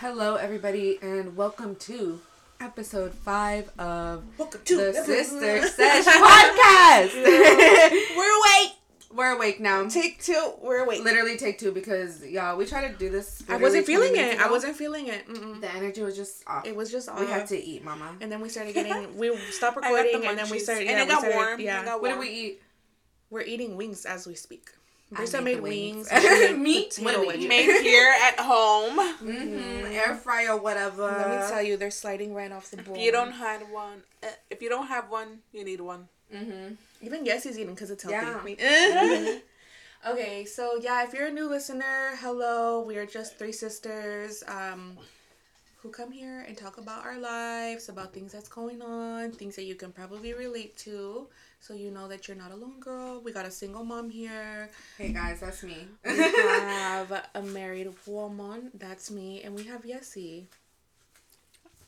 Hello, everybody, and welcome to episode 5 of the Sister Sesh podcast. We're awake now. Take two. We're awake. Literally take two because, y'all, we tried to do this. I wasn't feeling it. Mm-mm. The energy was just off. It was just off. We had to eat, mama. And then we started getting, we stopped recording, and then we started. Yeah, and it got warm. Yeah. What did we eat? We're eating wings as we speak. Brisa made wings. Made here at home. Mm-hmm. Air fryer, whatever. Let me tell you, they're sliding right off the board. If you don't have one, you need one. Mm-hmm. Even Yessie's eating because it's healthy. Yeah. Okay, so yeah, if you're a new listener, hello. We are just three sisters who come here and talk about our lives, about things that's going on, things that you can probably relate to. So you know that you're not alone, girl. We got a single mom here. Hey, guys, that's me. We have a married woman. That's me. And we have Yessie.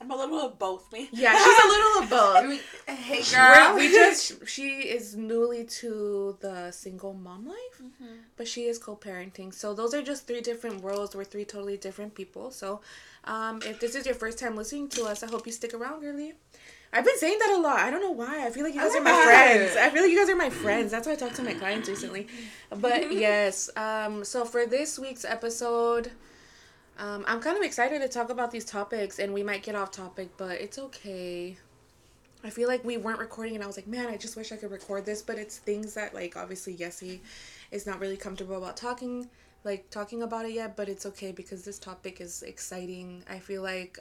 I'm a little of both, me. Yeah, she's a little of both. Hey, girl. She is newly to the single mom life, mm-hmm. but she is co-parenting. So those are just three different worlds. We're three totally different people. So if this is your first time listening to us, I hope you stick around, girlie. I've been saying that a lot. I don't know why. I feel like you guys are my friends. That's why I talk to my clients recently. But yes, so for this week's episode, I'm kind of excited to talk about these topics, and we might get off topic, but it's okay. I feel like we weren't recording, and I was like, man, I just wish I could record this, but it's things that, like, obviously Yessie is not really comfortable about talking about it yet, but it's okay because this topic is exciting. I feel like,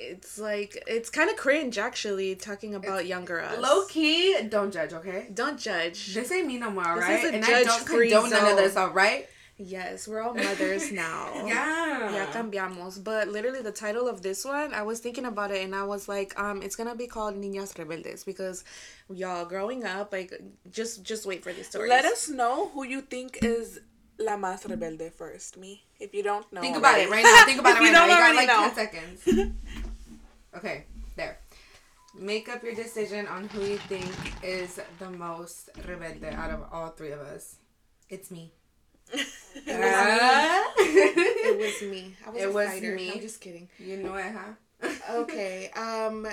it's kind of cringe, actually, talking about younger us. Low-key, don't judge, okay? Don't judge. This ain't me no more, all right? And I don't condone none of this, all right? Yes, we're all mothers now. Yeah. Ya cambiamos. But literally, the title of this one, I was thinking about it, and I was like, it's going to be called Niñas Rebeldes, because y'all, growing up, like, just wait for these stories. Let us know who you think is la más rebelde first, me. If you don't know. Think about it right now. You got, like, 10 seconds. Okay, there. Make up your decision on who you think is the most rebelde out of all three of us. It's me. It was me. I was a fighter. I'm just kidding. You know it, huh? Okay.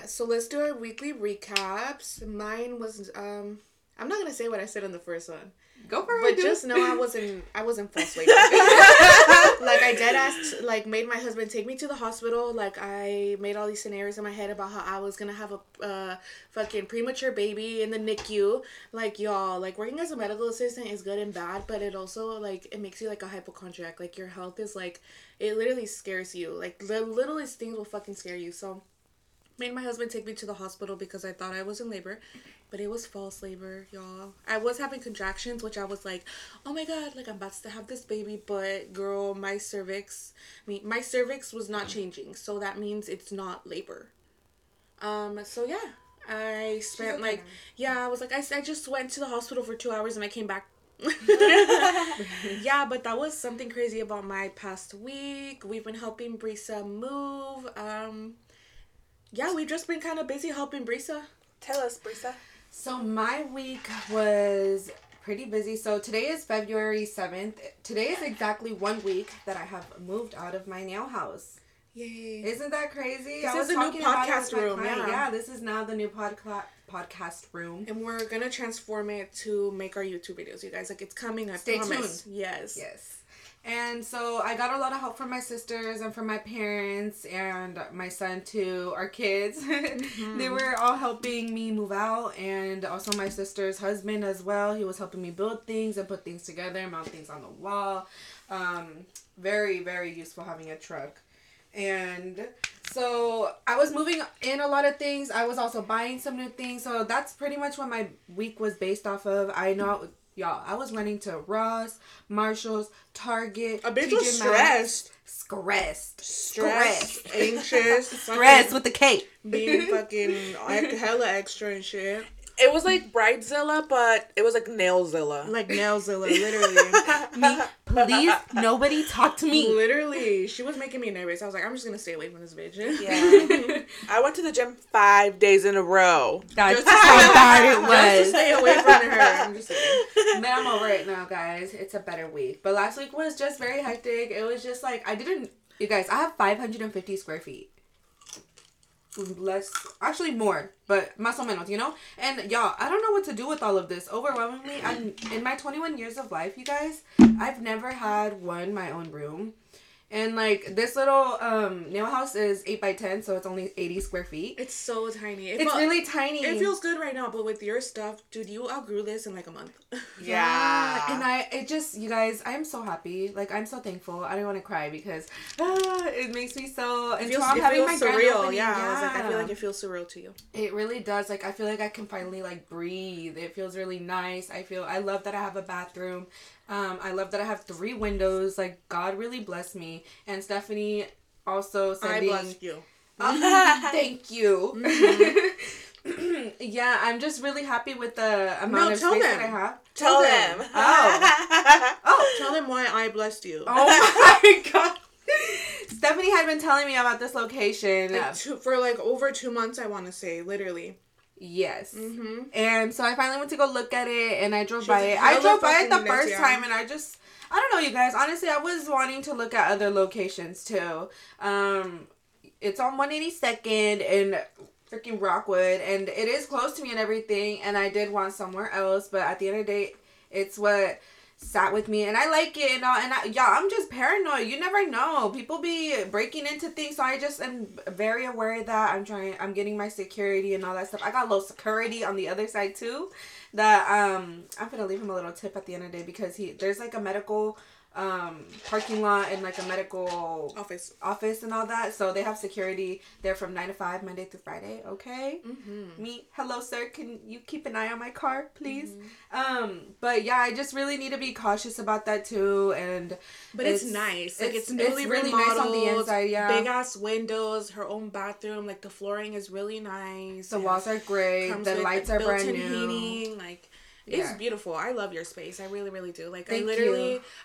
So let's do our weekly recaps. Mine was I'm not gonna say what I said on the first one. Go for it. But just know I wasn't false waiting. Like, I dead ass, like, made my husband take me to the hospital. Like, I made all these scenarios in my head about how I was gonna have a fucking premature baby in the NICU. Like, y'all, like, working as a medical assistant is good and bad, but it also, like, it makes you like a hypochondriac. Like, your health is like, it literally scares you. Like, the littlest things will fucking scare you. So, made my husband take me to the hospital because I thought I was in labor. But it was false labor, y'all. I was having contractions, which I was like, oh my god, like, I'm about to have this baby. But, girl, my cervix was not changing. So that means it's not labor. So, yeah. I spent, like, I was like, I just went to the hospital for 2 hours and I came back. Yeah, but that was something crazy about my past week. We've been helping Brisa move. Yeah, we've just been kind of busy helping Brisa. Tell us, Brisa. So my week was pretty busy. So today is February 7th. Today is exactly 1 week that I have moved out of my nail house. Yay. Isn't that crazy? This is the new podcast room. Yeah, this is now the new podcast room. And we're going to transform it to make our YouTube videos, you guys. Like, it's coming, I promise. Stay tuned. Yes. And so I got a lot of help from my sisters and from my parents and my son too, our kids. Mm-hmm. They were all helping me move out, and also my sister's husband as well. He was helping me build things and put things together, mount things on the wall. Very, very useful having a truck. And so I was moving in a lot of things. I was also buying some new things. So that's pretty much what my week was based off of. I know... Y'all, I was running to Ross, Marshalls, Target. A bitch was stressed. Stressed. Anxious. Stressed with the cake. Being fucking hella extra and shit. It was like Bridezilla, but it was like Nailzilla. Like Nailzilla, literally. Me, please, nobody talk to me. Literally. She was making me nervous. I was like, I'm just going to stay away from this bitch. Yeah. I went to the gym 5 days in a row. That's how bad it was. Just to stay away from her. I'm just saying. Man, I'm over it now, guys. It's a better week. But last week was just very hectic. It was just like, I didn't... You guys, I have 550 square feet. Less, actually more, but más o menos, you know? And y'all, I don't know what to do with all of this. Overwhelmingly, in my 21 years of life, you guys, I've never had my own room. And like this little nail house is 8 by 10, so it's only 80 square feet. It's so tiny. It's really tiny. It feels good right now, but with your stuff, dude, you outgrew this in like a month. Yeah. And it just, you guys, I'm so happy. Like I'm so thankful. I don't want to cry because it makes me so. And I'm having my grand opening. Yeah. I was like, I feel like it feels surreal to you. It really does. Like I feel like I can finally like breathe. It feels really nice. I love that I have a bathroom. I love that I have 3 windows. Like, God really blessed me. And Stephanie also sending... I blessed you. Thank you. Mm-hmm. Yeah, I'm just really happy with the amount of space that I have. Tell them. Oh. Tell them why I blessed you. Oh, my God. Stephanie had been telling me about this location. For, like, over 2 months, I want to say. Literally. Yes. Mm-hmm. And so I finally went to go look at it, and I drove by it. I drove by it the first time, and I don't know, you guys. Honestly, I was wanting to look at other locations, too. It's on 182nd and freaking Rockwood, and it is close to me and everything, and I did want somewhere else, but at the end of the day, it's what sat with me, and I like it, and all, and y'all, I'm just paranoid. You never know. People be breaking into things, so I just am very aware that I'm getting my security and all that stuff. I got low security on the other side, too, that, I'm gonna leave him a little tip at the end of the day, because there's, like, a medical, parking lot and, like, a medical office and all that, so they have security there from 9 to 5, Monday through Friday, okay? Mm-hmm. Hello, sir, can you keep an eye on my car, please? Mm-hmm. But, yeah, I just really need to be cautious about that, too, and... But it's nice. Like, it's newly remodeled, really nice on the inside, yeah. Big-ass windows, her own bathroom, like, the flooring is really nice. The walls are great. The lights are brand new. Built-in heating, like... It's beautiful. I love your space. I really, really do. Like, I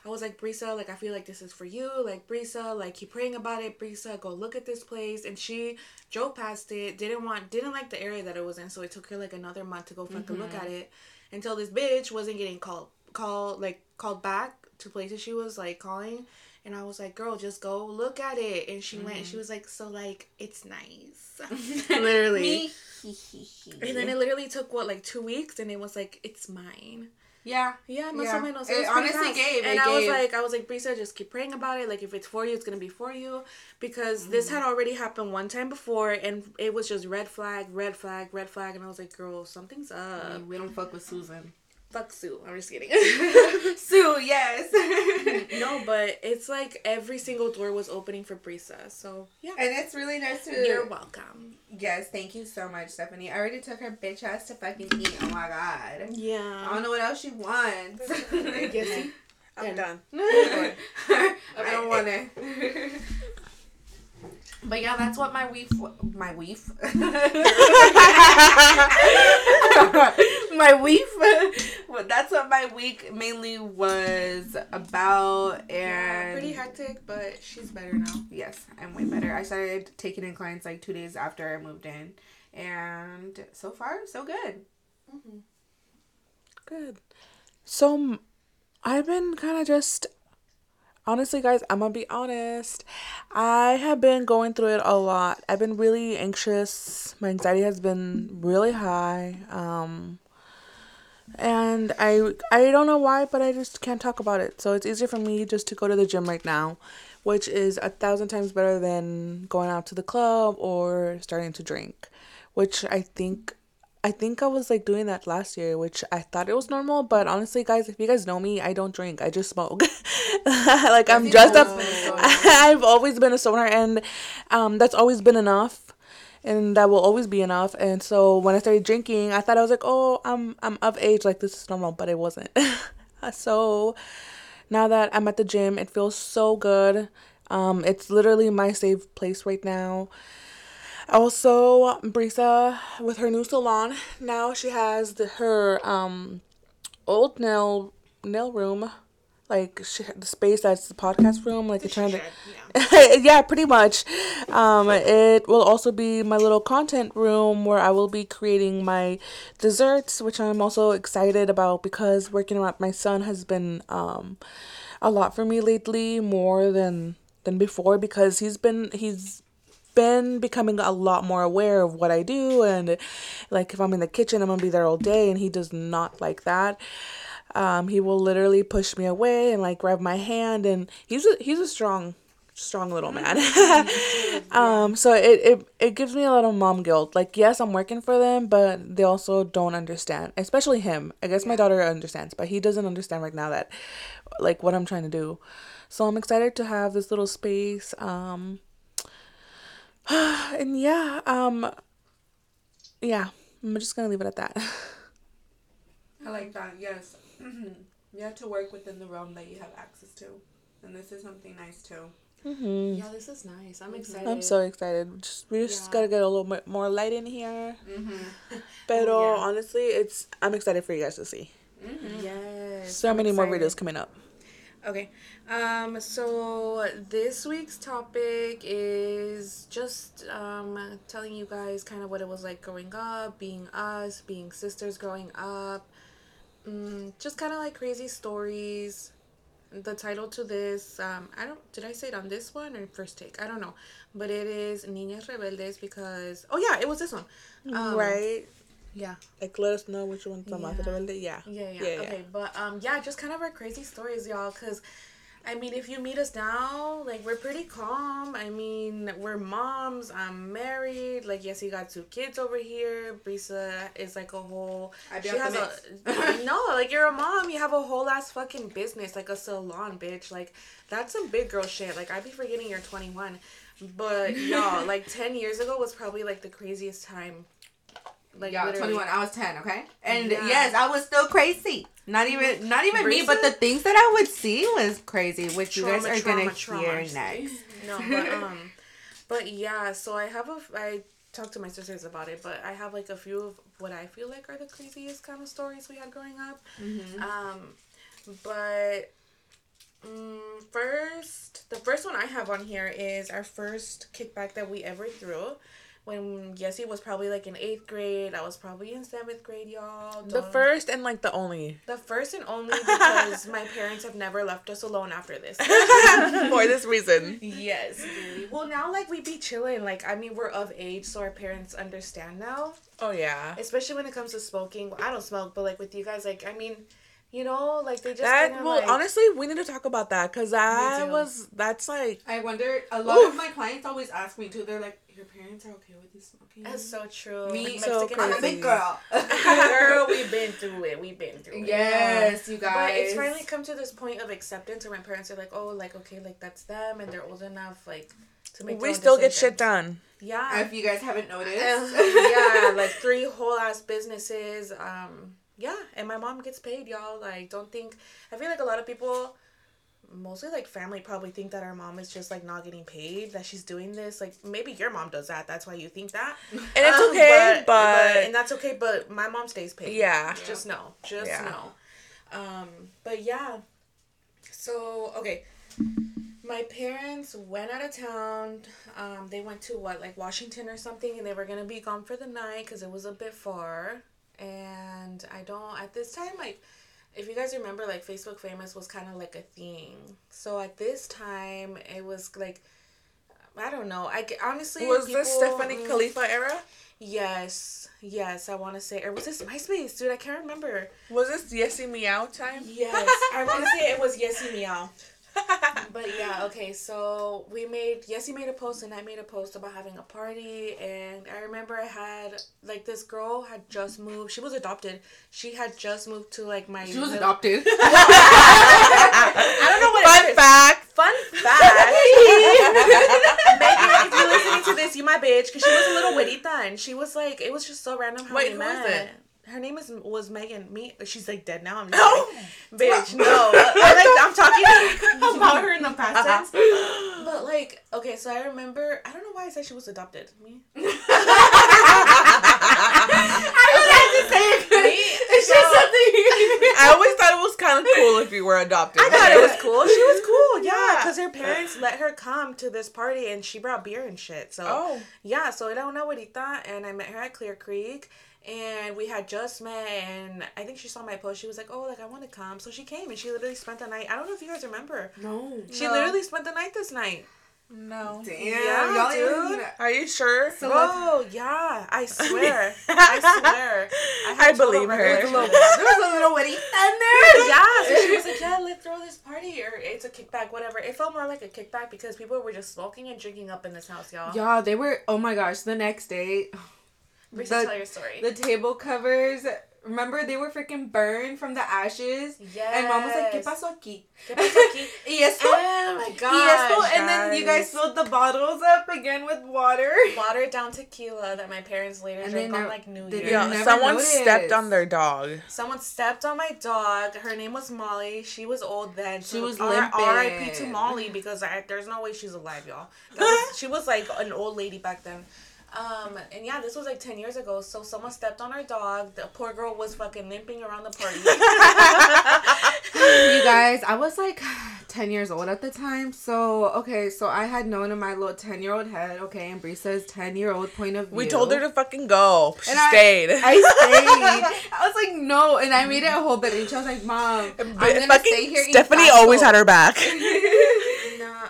was like, Brisa, like, I feel like this is for you. Like, Brisa, like, keep praying about it. Brisa, go look at this place. And she drove past it, didn't like the area that it was in. So it took her like another month to go fucking look at it until this bitch wasn't getting called back to places she was like calling. And I was like, girl, just go look at it. And she went, and she was like, so, like, it's nice. Literally. And then it literally took, 2 weeks? And it was like, it's mine. Yeah. Yeah, más o menos. It honestly gave. And I was like, Brisa, just keep praying about it. Like, if it's for you, it's going to be for you. Because this had already happened one time before. And it was just red flag, red flag, red flag. And I was like, girl, something's up. I mean, we don't fuck with Susan. Fuck Sue. I'm just kidding. Sue, yes. No, but it's like every single door was opening for Brisa. So, yeah. And it's really nice to... You're welcome. Yes, thank you so much, Stephanie. I already took her bitch ass to fucking eat. Oh, my God. Yeah. I don't know what else she wants. I'm done. I don't want it. But yeah, that's what my weef, that's what my week mainly was about, and... Yeah, pretty hectic, but she's better now. Yes, I'm way better. I started taking in clients like 2 days after I moved in, and so far, so good. Mm-hmm. Good. So, I've been kind of just... Honestly, guys, I'm gonna be honest. I have been going through it a lot. I've been really anxious. My anxiety has been really high. And I don't know why, but I just can't talk about it. So it's easier for me just to go to the gym right now, which is 1,000 times better than going out to the club or starting to drink, which I think I was, doing that last year, which I thought it was normal, but honestly, guys, if you guys know me, I don't drink. I just smoke. I'm dressed up. I've always been a stoner, and that's always been enough, and that will always be enough. And so when I started drinking, I thought I was like, oh, I'm of age. Like, this is normal, but it wasn't. So now that I'm at the gym, it feels so good. It's literally my safe place right now. Also, Brisa, with her new salon, now she has her old nail room, the space that's the podcast room, yeah, pretty much. It will also be my little content room where I will be creating my desserts, which I'm also excited about because working around my son has been a lot for me lately, more than than before, because he's been becoming a lot more aware of what I do, and like if I'm in the kitchen, I'm gonna be there all day, and he does not like that. He will literally push me away and like grab my hand, and he's a strong little man. So it gives me a lot of mom guilt. Like, yes, I'm working for them, but they also don't understand, especially him. I guess my daughter understands, but he doesn't understand right now that like what I'm trying to do. So I'm excited to have this little space. I'm just gonna leave it at that. I like that. Yes. You have to work within the realm that you have access to, and this is something nice too. Mm-hmm. Yeah, this is nice. I'm excited. I'm so excited. We just gotta get a little bit more light in here. Mm-hmm. Pero honestly, I'm excited for you guys to see. Mm-hmm. Yes. So many more videos coming up. Okay. So this week's topic is just telling you guys kind of what it was like growing up, being us, being sisters growing up. Just kind of like crazy stories. The title to this, did I say it on this one or first take? I don't know. But it is Niñas Rebeldes because, it was this one. Right. Yeah. Like, let us know which one's Niñas Rebeldes. Yeah. Yeah. Okay, but, just kind of our crazy stories, y'all, because, I mean, if you meet us now, like, we're pretty calm. I mean, we're moms. I'm married. Like, yes, you got two kids over here. Brisa is, like, a whole... No, like, you're a mom. You have a whole ass fucking business. Like, a salon, bitch. Like, that's some big girl shit. Like, I'd be forgetting you're 21. But, y'all, like, 10 years ago was probably, like, the craziest time. Like, y'all, 21. I was 10, okay? And, yes, I was still crazy. Not even me, but the things that I would see was crazy, which you guys are going to hear next. No, but yeah, so I talked to my sisters about it, but I have like a few of what I feel like are the craziest kind of stories we had growing up. Mm-hmm. First, the first one I have on here is our first kickback that we ever threw. When Yessie was probably, like, in 8th grade. I was probably in 7th grade, y'all. The first and, like, the only. The first and only because my parents have never left us alone after this. For this reason. Yes. Well, now, like, we be chilling. Like, I mean, we're of age, so our parents understand now. Oh, yeah. Especially when it comes to smoking. Well, I don't smoke, but, like, with you guys, like, I mean... You know, like, they just kinda, well, like, honestly, we need to talk about that, because that's, like... I wonder, a lot of my clients always ask me, too. They're like, your parents are okay with you smoking? That's so true. Me, so crazy. I'm a big girl. Girl, we've been through it. Yes, you guys. But it's finally come to this point of acceptance where my parents are like, oh, like, okay, like, that's them, and they're old enough, like... We still get shit done. Yeah. If you guys haven't noticed. Yeah, like, 3 whole-ass businesses, Yeah, and my mom gets paid, y'all. Like, don't think... I feel like a lot of people, mostly, like, family probably think that our mom is just, like, not getting paid, that she's doing this. Like, maybe your mom does that. That's why you think that. And it's okay, but... And that's okay, but my mom stays paid. Yeah. Just know. Just know. But, yeah. So, okay. My parents went out of town. They went to, Washington or something, and they were going to be gone for the night because it was a bit far. And I don't, at this time, like, if you guys remember, like, Facebook Famous was kind of, like, a thing. So, at this time, it was, like, I don't know. Honestly, was people, this Stephanie Khalifa era? Yes, I want to say, or was this MySpace? Dude, I can't remember. Was this Yessie Meow time? Yes, I want to say it was Yessie Meow. But, yeah, okay, so Yessie made a post and I made a post about having a party, and I remember I had, like, this girl had just moved. She was adopted. She had just moved to, like, my... She was adopted. I don't know what it is. Fun fact. Maybe if you're listening to this, you my bitch, because she was a little witita, and she was, like, it was just so random how we met. Wait, who was it? Her name was Megan. She's like dead now. I'm just like, bitch, no. I'm talking about her in the past tense. But like, okay, so I remember. I don't know why I said she was adopted. Me. I don't have to say it. It's just something. I always thought it was kind of cool if you were adopted. I thought it was cool. She was cool, yeah, because her parents let her come to this party and she brought beer and shit. So yeah, so I don't know what he thought, and I met her at Clear Creek. And we had just met, and I think she saw my post. She was like, oh, like, I want to come. So she came, and she literally spent the night. I don't know if you guys remember. No. She literally spent the night this night. No. Damn. Yeah, y'all dude. Are you sure? So oh, yeah. I swear. I believe her. There was a little witty in there. Yeah. So she was like, yeah, let's throw this party. Or it's a kickback, whatever. It felt more like a kickback because people were just smoking and drinking up in this house, y'all. Yeah, they were. Oh, my gosh. The next day... tell your story. The table covers, remember, they were freaking burned from the ashes? Yes. And Mom was like, ¿Qué pasó aquí? ¿Qué pasó aquí? Y esto. Oh my gosh. Y esto. And then you guys filled the bottles up again with water. Watered down tequila that my parents later drank on like New Year's. Yeah, someone stepped on their dog. Someone stepped on my dog. Her name was Molly. She was old then. She was limping. R.I.P. to Molly because there's no way she's alive, y'all. She was like an old lady back then. And yeah, this was like 10 years ago, so someone stepped on our dog. The poor girl was fucking limping around the party. You guys, I was like 10 years old at the time, so I had known in my little 10-year-old head, and Brisa's 10-year-old point of view. We told her to fucking go. She stayed. I stayed. I was like, no, and I made it a whole bit, and she was like, Mom, I'm gonna stay here. Stephanie always had her back.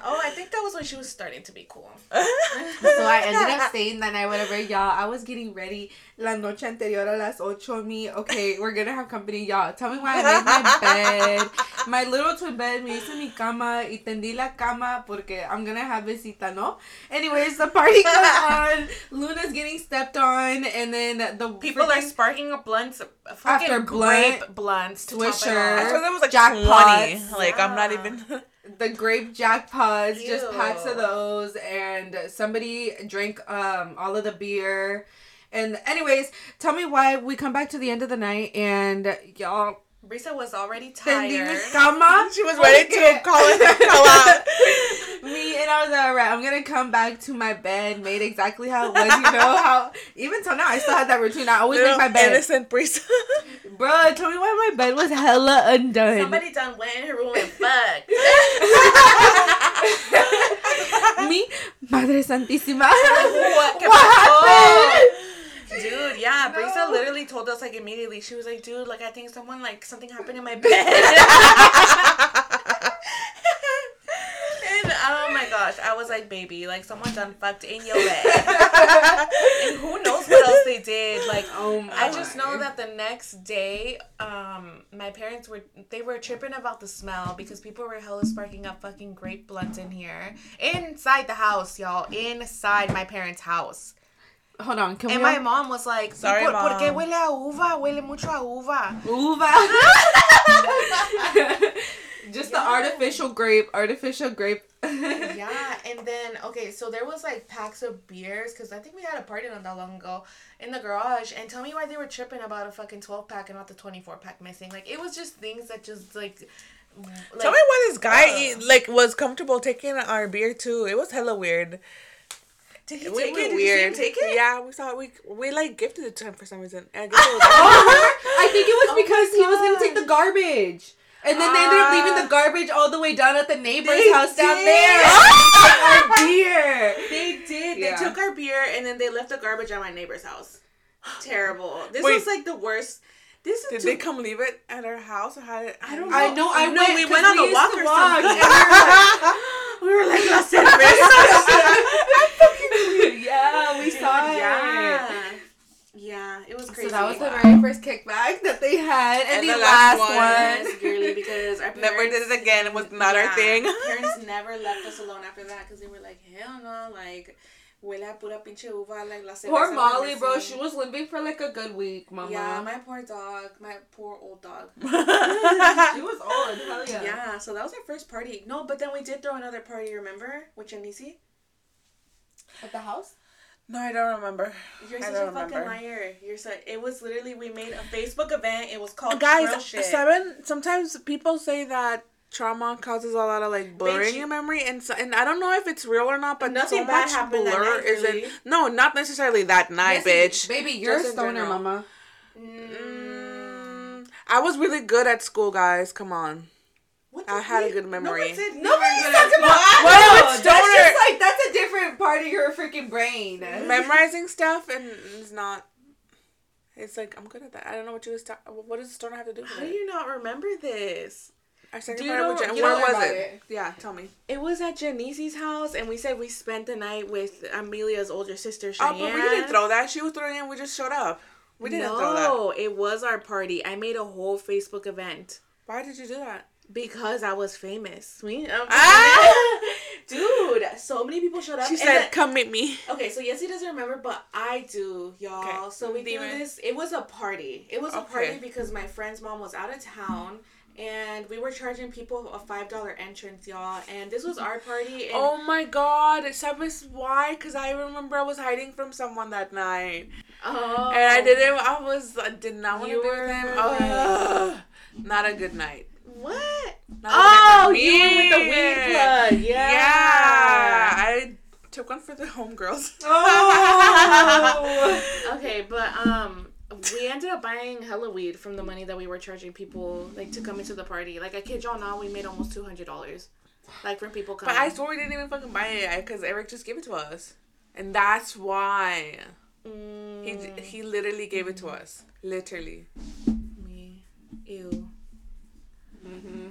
I think that was when she was starting to be cool. So I ended up staying that night, whatever, y'all. I was getting ready. La noche anterior a las ocho, me. Okay, we're gonna have company, y'all. Tell me why I made my bed. My little twin bed. Me hice mi cama y tendí la cama porque I'm gonna have visita, no? Anyways, the party goes on. Luna's getting stepped on, and then the people are sparking up blunts. After grape blunts, Swisher. I thought that was like jackpots. 20. Like, yeah. I'm not even... The grape jackpots, ew. Just packs of those, and somebody drank all of the beer. And anyways, tell me why we come back to the end of the night, and y'all... Brisa was already tired. She was ready to call it out. Me, and I was like, all right, I'm going to come back to my bed, made exactly how it was. You know how, even till now, I still have that routine. I always make my bed. Innocent Brisa. Bro, tell me why my bed was hella undone. Somebody done went in her room and fucked. Me, Madre Santísima. What happened? Dude, yeah, no. Brisa literally told us, like, immediately. She was like, dude, like, I think someone, like, something happened in my bed. And, oh, my gosh, I was like, baby, like, someone done fucked in your bed. And who knows what else they did. Like, I just know that the next day, my parents were tripping about the smell because people were hella sparking up fucking grape blunts in here. Inside the house, y'all. Inside my parents' house. Hold on, can and we... And my mom was like, sorry, Mom. ¿Por qué huele a uva? Huele mucho a uva. Uva. Just the artificial grape. Yeah, and then, so there was, like, packs of beers, because I think we had a party not that long ago, in the garage, and tell me why they were tripping about a fucking 12-pack and not the 24-pack missing. Like, it was just things that just, like... tell me why this guy, was comfortable taking our beer, too. It was hella weird. Did he take it? Did he take it? Yeah, we saw it. We like gifted it to him for some reason. I think it was because he was going to take the garbage. And then they ended up leaving the garbage all the way down at the neighbor's house down there. Our beer. They did. Yeah. They took our beer and then they left the garbage at my neighbor's house. Terrible. This was like the worst. Did they come leave it at our house? Or how did, I don't know. I know. I know. We went on a walk or something. We were like, that's it. That's fucking weird. Yeah, we saw it. Yeah, it was crazy. So that was the very first kickback that they had. And the last one. Really, because our parents... never did it again. It was not our thing. Parents never left us alone after that because they were like, hell no, like... Poor Molly, bro. She was limping for like a good week, mama. Yeah, my poor dog. My poor old dog. She was old. Hell yeah. Yeah, so that was our first party. No, but then we did throw another party, remember? With Chandisi? At the house? No, I don't remember. You're such a fucking liar. It was literally, we made a Facebook event. It was called Real Shit. Sometimes people say that trauma causes a lot of like blurring in memory, and I don't know if it's real or not, but nothing so bad much happened blur that night, really. Isn't. No, not necessarily that night, yes, bitch. Baby, you're just a stoner, mama. I was really good at school, guys. Come on. I had a good memory. Nobody's talking about it. That's just like, that's a different part of your freaking brain. Memorizing stuff and it's not. It's like, I'm good at that. I don't know what you was talking. What does the stoner have to do with it? How do you not remember this? Our second part of where was it? Yeah, tell me. It was at Janice's house, and we said we spent the night with Amelia's older sister, Cheyenne. Oh, but we didn't throw that. She was throwing it, and we just showed up. We didn't throw that. No, it was our party. I made a whole Facebook event. Why did you do that? Because I was famous. Dude, so many people showed up. She said, come meet me. Okay, so Yessie doesn't remember, but I do, y'all. Okay. So we do this. It was a party. It was a party because my friend's mom was out of town, and we were charging people a $5 entrance, y'all. And this was our party. And oh, my God. Except it's why? Because I remember I was hiding from someone that night. Oh. And I didn't. I did not want to be with him. Oh, not a good night. What? You went with the weed plug. Yeah. I took one for the homegirls. Oh. Okay, but we ended up buying hella weed from the money that we were charging people, like, to come into the party. Like, I kid y'all not, we made almost $200, like, from people coming. But I swear we didn't even fucking buy it because Eric just gave it to us. And that's why. Mm. He literally gave it to us. Literally. Me. Ew. Mm-hmm.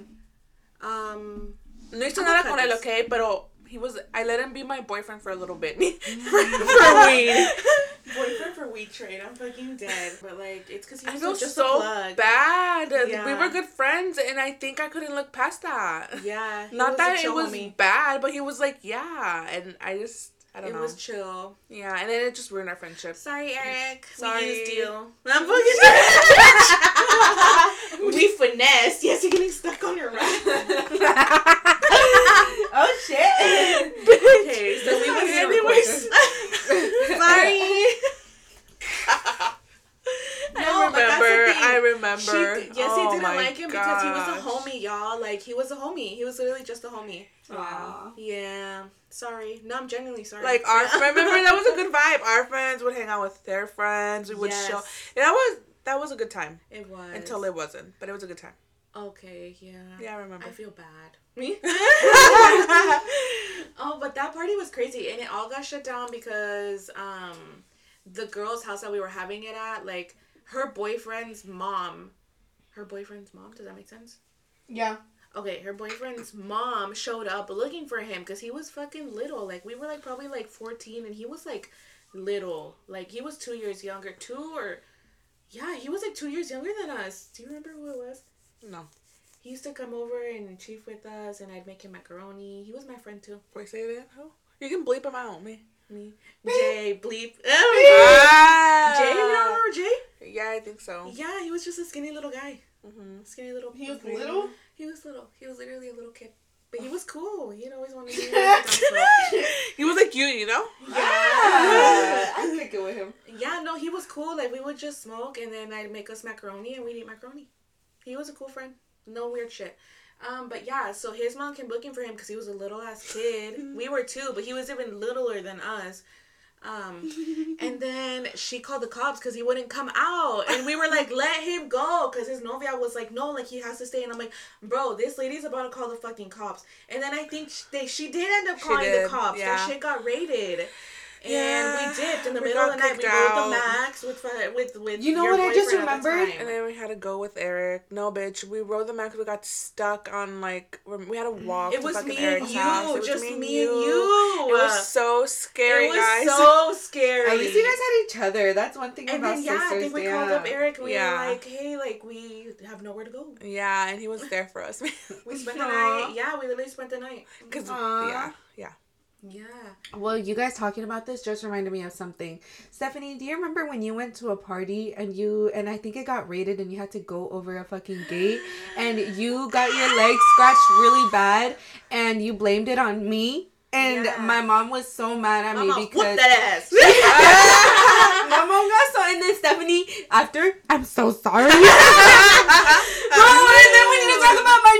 No hizo nada con él, okay? Pero I let him be my boyfriend for a little bit. For weed. Boyfriend for weed trade. I'm fucking dead. But, like, it's because he was just so bad. Yeah. We were good friends, and I think I couldn't look past that. Yeah. Not that it was bad, but he was like, yeah. And I just, I don't know. It was chill. Yeah, and then it just ruined our friendship. Sorry, Eric. Sorry. We used you. I'm fucking We finessed. Yes, you're getting stuck on your ride. Oh, shit. Okay, so we went anyways. Sorry. I remember. Yessie didn't like him because he was a homie, y'all. Like, he was a homie. He was literally just a homie. Wow. Yeah. Sorry. No, I'm genuinely sorry. Like, remember, that was a good vibe. Our friends would hang out with their friends. We would show. And that was a good time. It was. Until it wasn't. But it was a good time. Okay, yeah. Yeah, I remember. I feel bad. Me? Oh, but that party was crazy. And it all got shut down because the girl's house that we were having it at, like, her boyfriend's mom, does that make sense? Yeah. Okay, her boyfriend's mom showed up looking for him because he was fucking little. Like, we were, like, probably, like, 14, and he was, like, little. Like, he was 2 years younger. Yeah, he was, like, 2 years younger than us. Do you remember who it was? No. He used to come over and chief with us, and I'd make him macaroni. He was my friend, too. Wait, say that? How? You can bleep him out, me. Jay, bleep. Jay, you don't remember Jay? Yeah, I think so. Yeah, he was just a skinny little guy. Mm-hmm. Skinny little. He was little? He was little. He was literally a little kid. But he was cool. He'd always wanted to be like He was like you know? Yeah. I could get with him. Yeah, no, he was cool. Like, we would just smoke, and then I'd make us macaroni, and we'd eat macaroni. He was a cool friend. No weird shit. But yeah, so his mom came looking for him because he was a little ass kid. We were too, but he was even littler than us. And then she called the cops because he wouldn't come out, and we were like, let him go, because his novia was like, no, like, he has to stay. And I'm like, bro, this lady's about to call the fucking cops. And then I think she did end up calling the cops. Yeah. That shit got raided. And we dipped in the middle of the night. We rolled the max with you know what I just remembered? And then we had to go with Eric. No, bitch. We rode the max. We got stuck on, like, we had to walk to fucking Eric's house. It was me and you. It was so scary, guys. It was so scary. At least you guys had each other. That's one thing about sisters. And then, I think we called up Eric. We were like, hey, like, we have nowhere to go. Yeah, and he was there for us. We spent the night. Yeah, we literally spent the night. Yeah. Well, you guys talking about this just reminded me of something. Stephanie, do you remember when you went to a party and I think it got raided and you had to go over a fucking gate and you got your leg scratched really bad and you blamed it on me? And my mom was so mad at me because whooped that ass. My mom got so, and then Stephanie after, I'm so sorry. Bro, and then we need to talk about my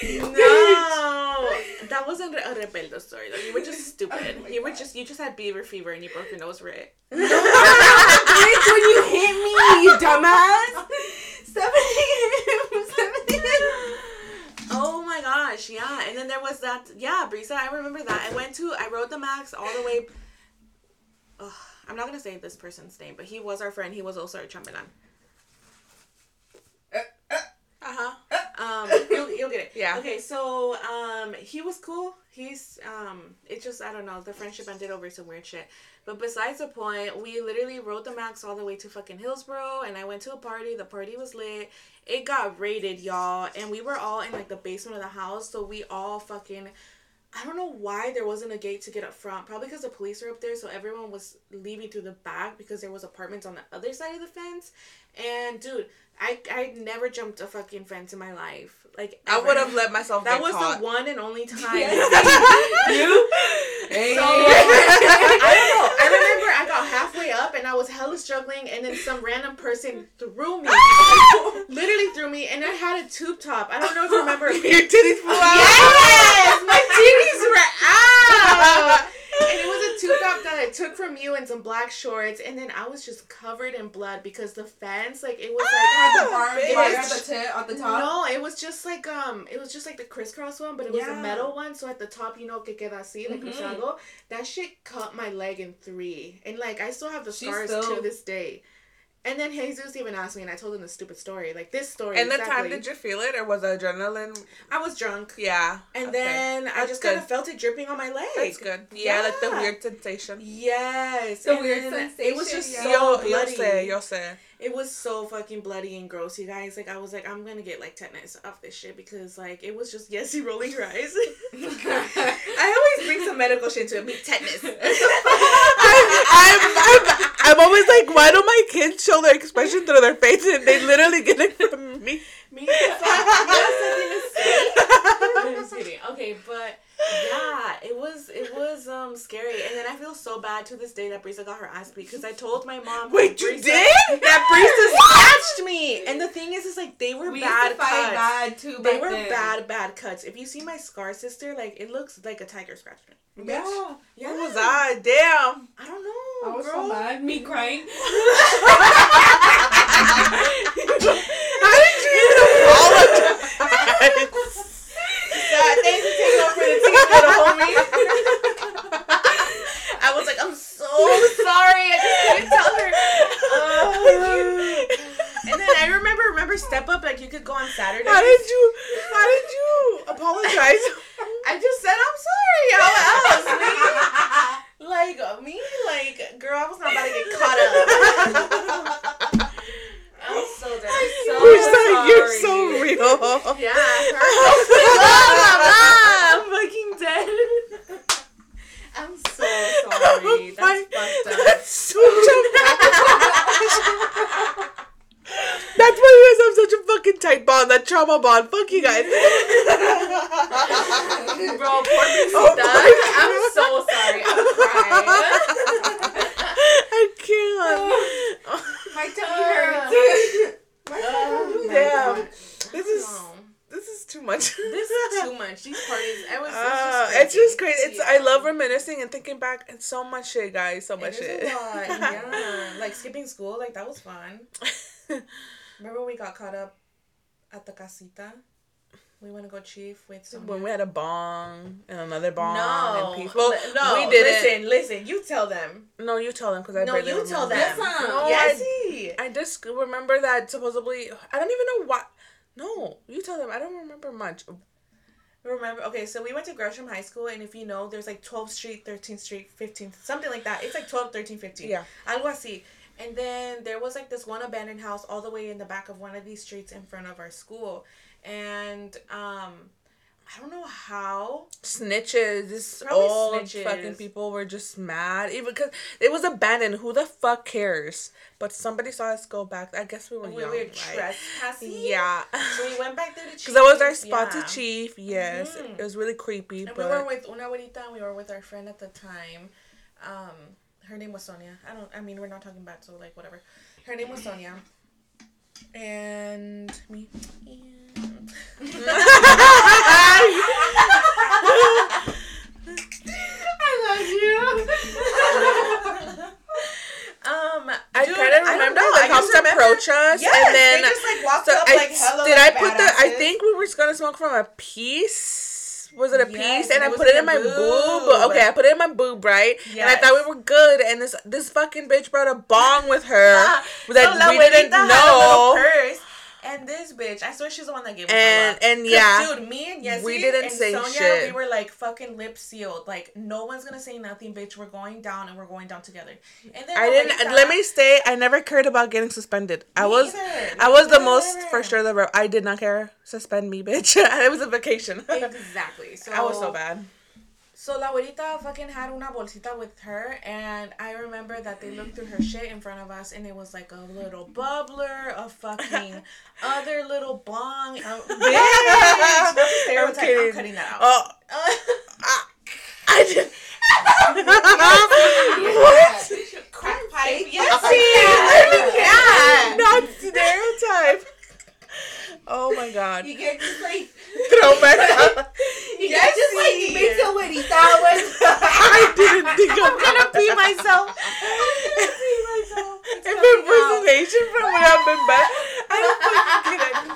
nosebleed. No, that wasn't a rebelde story though. You were just stupid. You just had beaver fever and you broke your nose for it. No, bitch, when you hit me, you dumbass. Stephanie. gosh, yeah. And then there was that, yeah, Brisa, I remember that. I rode the Max all the way, I'm not going to say this person's name, but he was our friend. He was also our chumbanan. You'll get it. Yeah. Okay, so he was cool. He's it's just, I don't know, the friendship ended over some weird shit. But besides the point, we literally rode the Max all the way to fucking Hillsborough, and I went to a party. The party was lit. It got raided, y'all, and we were all in like the basement of the house. So we all fucking, I don't know why there wasn't a gate to get up front. Probably because the police were up there, so everyone was leaving through the back because there was apartments on the other side of the fence. And dude, I never jumped a fucking fence in my life. Like ever. I would have let myself. That was caught. The one and only time. You. Hey. So, I don't know. I remember I got halfway up and I was hella struggling, and then some random person threw me. Literally threw me, and I had a tube top. I don't know if you remember. Your titties flew out. Yes, my titties were out. And it was a tube top that I took from you and some black shorts, and then I was just covered in blood because the fence, like, it was like had the bar, it was at the tip on the top. No, it was just like the crisscross one, but it was a metal one. So at the top, you know, que queda así, like cruzado. That shit cut my leg in three, and like I still have the scars to this day. And then Jesus even asked me, and I told him the stupid story, like this story. And the time, did you feel it, or was it adrenaline? I was drunk. Yeah. And then I just kind of felt it dripping on my leg. That's good. Yeah, like the weird sensation. Yes. It was just so bloody. Yo sé. It was so fucking bloody and gross, you guys. Like, I was like, I'm gonna get, like, tetanus off this shit because, like, it was just Yessie rolling her eyes. I always bring some medical shit to it. Me, tetanus. I'm always like, why don't my kids show their expression through their face and they literally get it from me? Me, that's something to say. Okay, but... yeah, it was scary, and then I feel so bad to this day that Brisa got her ass beat because I told my mom. Wait, you did? That Brisa snatched me, and the thing is like we bad used to fight cuts. Bad too, they were then. Bad cuts. If you see my scar, sister, like it looks like a tiger scratched me. Yeah, bitch. Yeah. Who was I? Damn, I don't know. I was so mad. Me crying. How did you even apologize? Thanks for taking over the team, little homie. I was like, I'm so sorry. I just couldn't tell her. And then I remember Step Up, like you could go on Saturday. How did you apologize? I just said I'm sorry. How else? Like girl, I was not about to get caught up. I'm so dead. You're so real. Yeah. I'm fucking dead. I'm so sorry. That's fucked up. That's so that's why you guys have such a fucking tight bond. That trauma bond. Fuck you guys. Bro, poor Miss Doug. I'm so sorry. I'm crying. I can't. My tummy hurts. Damn. This is too much. This is too much. These parties. It's just crazy. It's I love reminiscing and thinking back. It's so much shit, guys. So much shit. A lot. Yeah. Like skipping school. Like that was fun. Remember when we got caught up at the casita? We want to go chief with someone. When we had a bong and another bong. No. And people. No, we didn't. Listen. You tell them. No, you tell them because I barely remember. No, you tell them. Listen. No, yes. I just remember that supposedly. I don't even know why. No, you tell them. I don't remember much. Remember. Okay, so we went to Gresham High School. And if you know, there's like 12th Street, 13th Street, 15th. Something like that. It's like 12, 13, 15. Yeah. Algo así. And then there was like this one abandoned house all the way in the back of one of these streets in front of our school. And I don't know how snitches. Fucking people were just mad, even because it was abandoned. Who the fuck cares? But somebody saw us go back. I guess we were young, we were trespassing. Yeah, so we went back there to chief because that was our spot to chief. Yes, It was really creepy. And we were with una abuelita. And we were with our friend at the time. Her name was Sonia. I mean, we're not talking about so like whatever. Her name was Sonia, and me. I love you. I kind of remember cops approached us, yes, and then they just like walked up like hello. I think we were gonna smoke from a piece. Was it a piece? And I put it in my boob. Okay, I put it in my boob, right? Yes. And I thought we were good. And this fucking bitch brought a bong with her that we didn't know. Purse. And this bitch, I swear she's the one that gave us a lot. And yeah, dude, me and Yessie we didn't and say Sonia, shit. We were like fucking lip sealed. Like no one's gonna say nothing, bitch. We're going down and we're going down together. And then I didn't. Let me say, I never cared about getting suspended. I was the most for sure the rep. I did not care. Suspend me, bitch. It was a vacation. Exactly. So I was so bad. So La Abuelita fucking had una bolsita with her, and I remember that they looked through her shit in front of us, and it was like a little bubbler, a fucking other little bong. I'm kidding. I'm cutting that out. I did. What? Crack pipe. Yes, I did not stereotype. Oh my God. You get just like throw back up. You get just like bitch abuelita. I didn't think I'm gonna pee myself. It's impersonation from what happened back. I don't fucking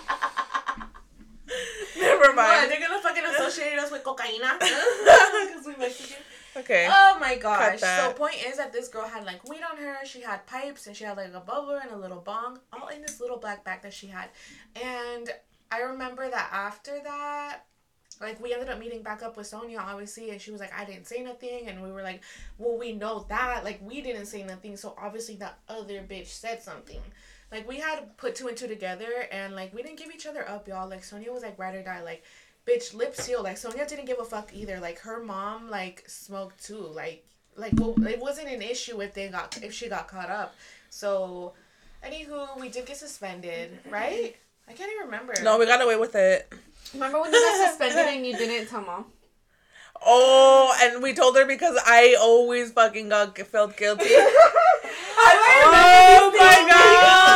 get it. Never mind. What, they're gonna fucking associate us with cocaína because we Mexican. Okay. Oh my gosh. So point is that this girl had like weed on her. She had pipes and she had like a bubbler and a little bong, all in this little black bag that she had. And I remember that after that, like we ended up meeting back up with Sonia, obviously, and she was like, I didn't say nothing. And we were like, well, we know that. Like we didn't say nothing. So obviously that other bitch said something. Like we had put two and two together and like we didn't give each other up, y'all. Like Sonia was like ride or die, like bitch, lip sealed. Like, Sonia didn't give a fuck either. Like, her mom, like, smoked too. Like, well, it wasn't an issue if she got caught up. So, anywho, we did get suspended, right? I can't even remember. No, we got away with it. Remember when you got suspended and you didn't tell mom? Oh, and we told her because I always fucking felt guilty. Oh my gosh!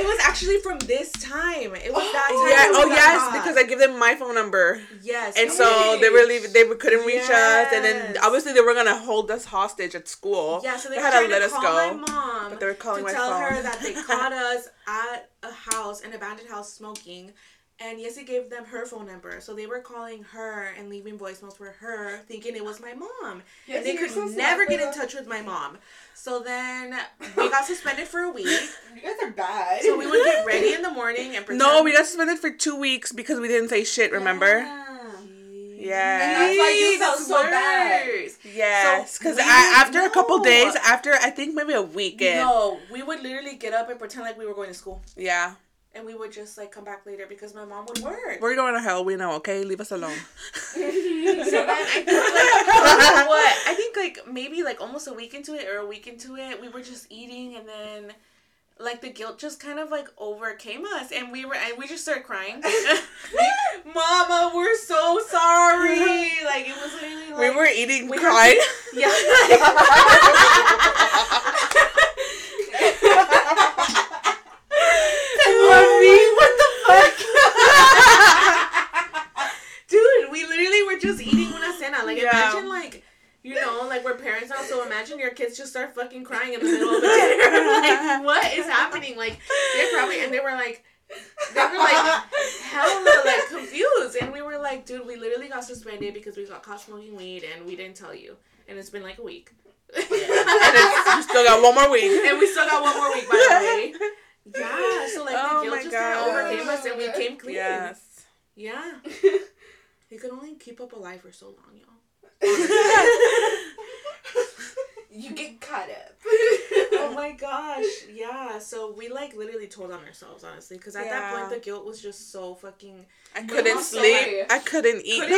It was actually from this time. It was that time. Yeah. Oh yes, because I gave them my phone number. Yes. And so they were leaving. They couldn't reach us, and then obviously they were gonna hold us hostage at school. Yeah. So they had to let us go. My mom. But they were calling my phone to tell her that they caught us at a house, an abandoned house, smoking. And Yessie gave them her phone number. So they were calling her and leaving voicemails for her, thinking it was my mom. Yes, and they could never get in touch with my mom. So then we got suspended for a week. You guys are bad. So we would get ready in the morning and pretend. No, we got suspended for 2 weeks because we didn't say shit, remember? Yeah. And that's why you felt so bad. Yes. Because so after a couple days, after I think maybe a weekend. No, we would literally get up and pretend like we were going to school. Yeah. And we would just, like, come back later because my mom would work. We're going to hell. We know, okay? Leave us alone. So then I think almost a week into it, we were just eating. And then, like, the guilt just kind of, like, overcame us. And we just started crying. Mama, we're so sorry. Like, it was literally, like... We were eating, crying. Yeah. What the fuck? Dude, we literally were just eating una cena. Like, imagine, like, you know, like, we're parents now, so imagine your kids just start fucking crying in the middle of the dinner. Like, what is happening? Like, they were, like, hella, like, confused. And we were like, dude, we literally got suspended because we got caught smoking weed and we didn't tell you. And it's been, like, a week. And we still got one more week. And we still got one more week, by the way. Yeah, so like the guilt just kind of overcame us and we came clean. Yes. Yeah. You could only keep up a lie for so long, y'all. You get caught up. Oh my gosh. Yeah, so we like literally told on ourselves, honestly, because at that point the guilt was just so fucking. I couldn't sleep. I couldn't eat. I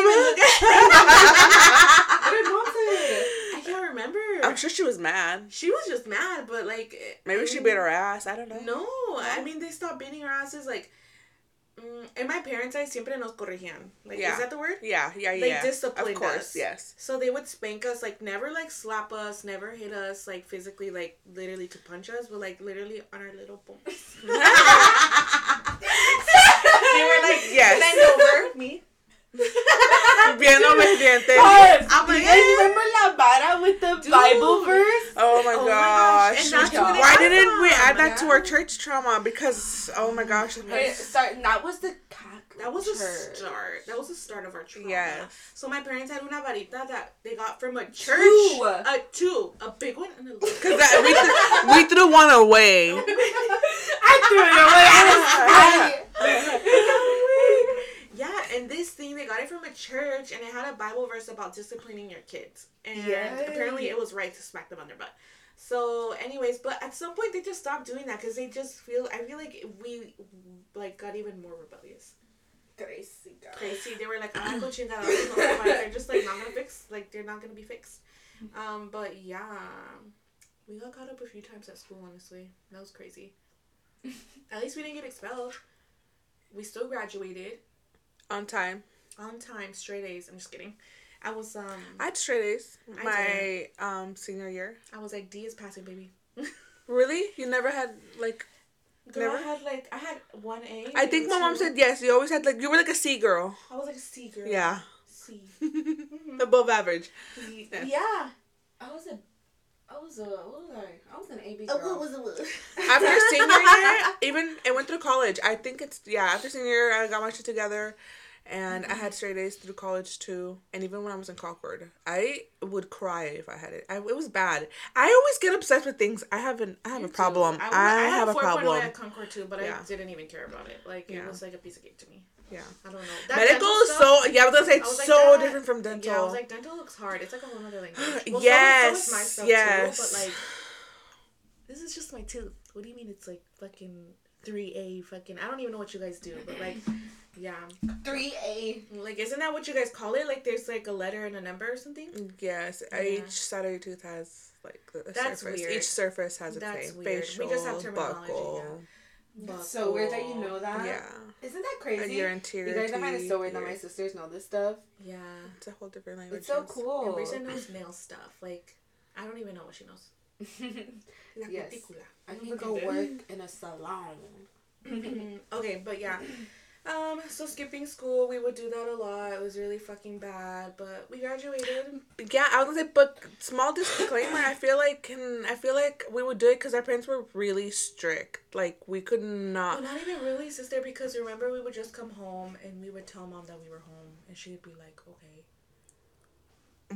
can't remember. I'm sure she was mad. She was just mad, but like... Maybe she beat her ass. I don't know. No. I mean, they stopped beating her asses. Like, and my parents, I siempre nos corregían. Like, is that the word? Yeah. They disciplined us. Of course, yes. So they would spank us. Like, never, like, slap us. Never hit us, like, physically, like, literally to punch us. But, like, literally on our little bones. They were like, bend over me. Viendo mis dientes. I'm like, remember la Nevada with the Bible verse. Oh my gosh. And that's why didn't we add that to our church trauma? Because, oh my gosh. That was the start of our trauma. Yes. So my parents had una varita that they got from a church. Two. A big one and a little one. Because we threw one away. I threw it away. Yeah, and this thing, they got it from a church, and it had a Bible verse about disciplining your kids. And apparently it was right to smack them on their butt. So, anyways, but at some point they just stopped doing that because they just I feel like we, got even more rebellious. Crazy. They were like, I'm coaching that out. They're just, not going to fix. They're not going to be fixed. But, yeah. We got caught up a few times at school, honestly. That was crazy. At least we didn't get expelled. We still graduated. On time. Straight A's. I'm just kidding. I had straight A's my senior year. I was like, D is passing, baby. Really? You never had, never? I had one A. I think my mom said yes. You always had, you were a C girl. I was a C girl. Yeah. C. Mm-hmm. Above average. Yeah. Yeah. I was an A-B girl. After senior year, even I went through college. I think after senior year, I got my shit together, and I had straight A's through college, too. And even when I was in Concord, I would cry if I had it. It was bad. I always get obsessed with things. I have a problem. I have a problem. I had 4.0 at Concord, too, but I didn't even care about it. It was a piece of cake to me. Yeah. I don't know. Medical is so... Yeah, I was going to say, it's so different from dental. Yeah, I was like, dental looks hard. It's a whole other language. Well, yes. So is my stuff, too. But this is just my tooth. What do you mean it's, fucking 3A fucking... I don't even know what you guys do, but, yeah. 3A. Isn't that what you guys call it? There's, a letter and a number or something? Yes. Yeah. Each side of your tooth has, a That's surface. Weird. Each surface has a thing. Weird. Facial, we just have terminology, Buckle. It's so weird that you know that. Yeah. Isn't that crazy? Your interior. You guys find it so weird that my sisters know this stuff. Yeah. It's a whole different language. It's so cool. And Brisa knows nail stuff. I don't even know what she knows. Yes. I can go work in a salon. Okay, but yeah. So skipping school, we would do that a lot. It was really fucking bad, but we graduated. Yeah, I was gonna say, but small disclaimer, I feel like we would do it because our parents were really strict. We could not... Well, not even really, sister, because remember we would just come home and we would tell mom that we were home and she would be like, okay.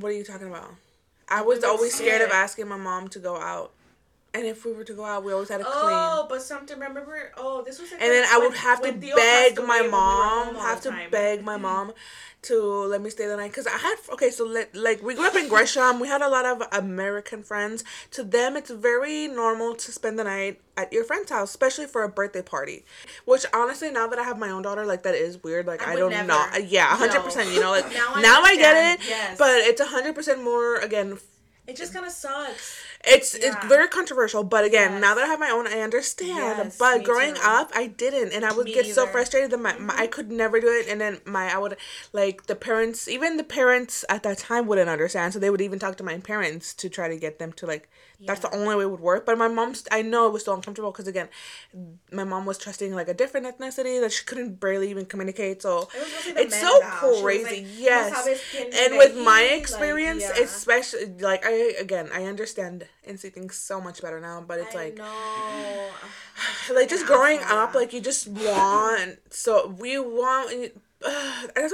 What are you talking about? I was always scared of asking my mom to go out. And if we were to go out, we always had to clean. Oh, but something, remember? Oh, this was... and then I would have to beg my mom, to let me stay the night. Because I had... Okay, so, we grew up in Gresham. We had a lot of American friends. To them, it's very normal to spend the night at your friend's house, especially for a birthday party. Which, honestly, now that I have my own daughter, that is weird. I don't know. Yeah, 100%. No. Now I get it. Yes. But it's 100% more, again... It just kind of sucks. It's very controversial, but again, now that I have my own, I understand. Yes, but growing up, I didn't, and I would get so frustrated that I could never do it. And then I would the parents at that time wouldn't understand, so they would even talk to my parents to try to get them to that's the only way it would work. But my mom's, I know it was so uncomfortable because again, my mom was trusting a different ethnicity that she couldn't barely even communicate. So it's so crazy, yes. And with my experience, especially I understand and see things so much better now, but it's just growing up, you just want, that's why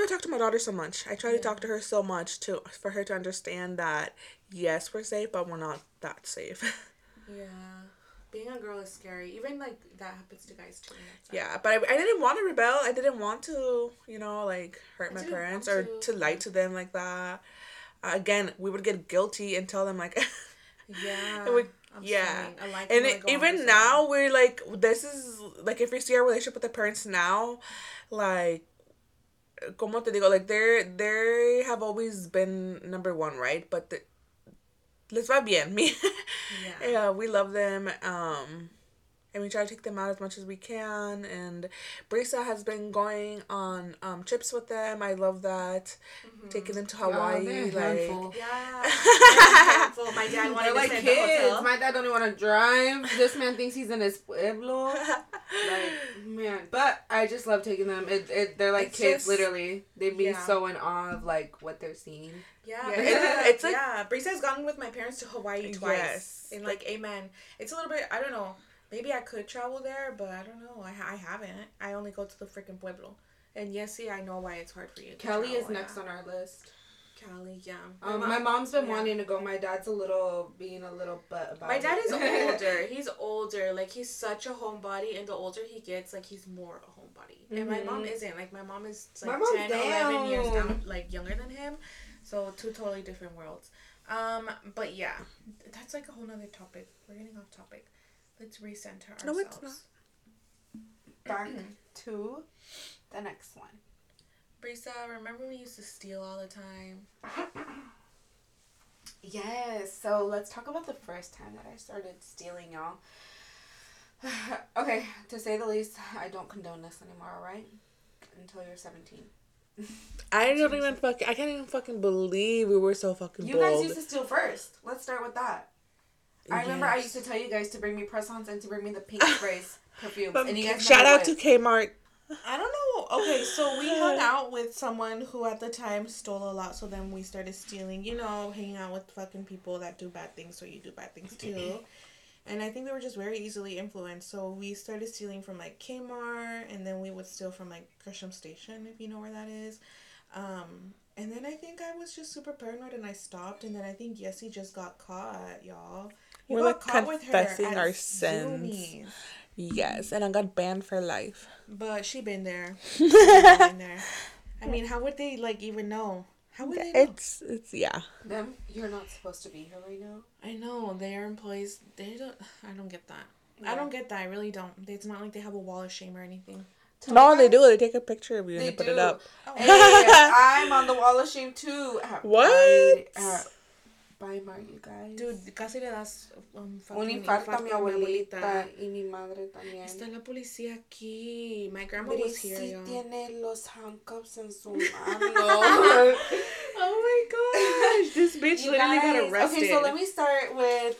I talk to my daughter so much. I try to talk to her so much for her to understand that, yes, we're safe, but we're not that safe. Yeah. Being a girl is scary. Even, that happens to guys, too. Yeah, but I didn't want to rebel. I didn't want to, hurt my parents or to lie to them like that. Again, we would get guilty and tell them, yeah. Even now, we're this is, if you see our relationship with the parents now, como te digo, they have always been number one, right? But les va bien. Yeah, we love them. And we try to take them out as much as we can. And Brisa has been going on trips with them. I love that. Mm-hmm. Taking them to Hawaii. Oh, handful. Yeah. Handful. My dad wanted to stay in the hotel. My dad don't even want to drive. This man thinks he's in his pueblo. Like, man. But I just love taking them. They're like it's kids, just, literally. They'd be so in awe of, like, what they're seeing. Yeah. It's like... Yeah. Brisa's gone with my parents to Hawaii twice. Yes. And, like, amen. It's a little bit... I don't know. Maybe I could travel there, but I don't know. I haven't. I only go to the freaking Pueblo. And, yes, see, I know why it's hard for you. Cali is next on our list. Cali, yeah. My mom's been wanting to go. My dad's being a little butt about it. My dad is older. He's older. Like, he's such a homebody, and the older he gets, like, he's more a homebody. Mm-hmm. And my mom isn't. Like, my mom is, like, 10, down. 11 years down, like, younger than him. So, two totally different worlds. But, yeah. That's, like, a whole nother topic. We're getting off topic. Let's recenter ourselves. No, it's not. Back to the next one. Brisa, remember we used to steal all the time? Yes. So let's talk about the first time that I started stealing, y'all. Okay, to say the least, I don't condone this anymore, right? Until you're 17. I can't even fucking believe we were so fucking bold. You guys used to steal first. Let's start with that. I remember I used to tell you guys to bring me press-ons and to bring me the pink sprays perfumes. And you guys shout out to Kmart. I don't know. Okay, so we hung out with someone who at the time stole a lot, so then we started stealing, you know, hanging out with fucking people that do bad things, so you do bad things too. And I think we were just very easily influenced, so we started stealing from, like, Kmart, and then we would steal from, like, Gresham Station, if you know where that is. And then I think I was just super paranoid, and I stopped, and then I think Yessie just got caught, y'all. You we're, like, confessing our sins. Zuni. Yes, and I got banned for life. But she been there. I mean, how would they, like, even know? How would they know? It's yeah. Them, you're not supposed to be here right now. I know. They are employees. I don't get that. Yeah. I don't get that. I really don't. It's not like they have a wall of shame or anything. No, they do. They take a picture of you and they put it up. Oh. Hey, I'm on the wall of shame, too. What? Biomar, you guys. Dude, casi le das un infarto a mi abuelita y mi madre también. Está la policía aquí. My grandma was here, y'all. Tiene los handcuffs en su mano. Oh my gosh. This bitch literally got arrested. Okay, so let me start with,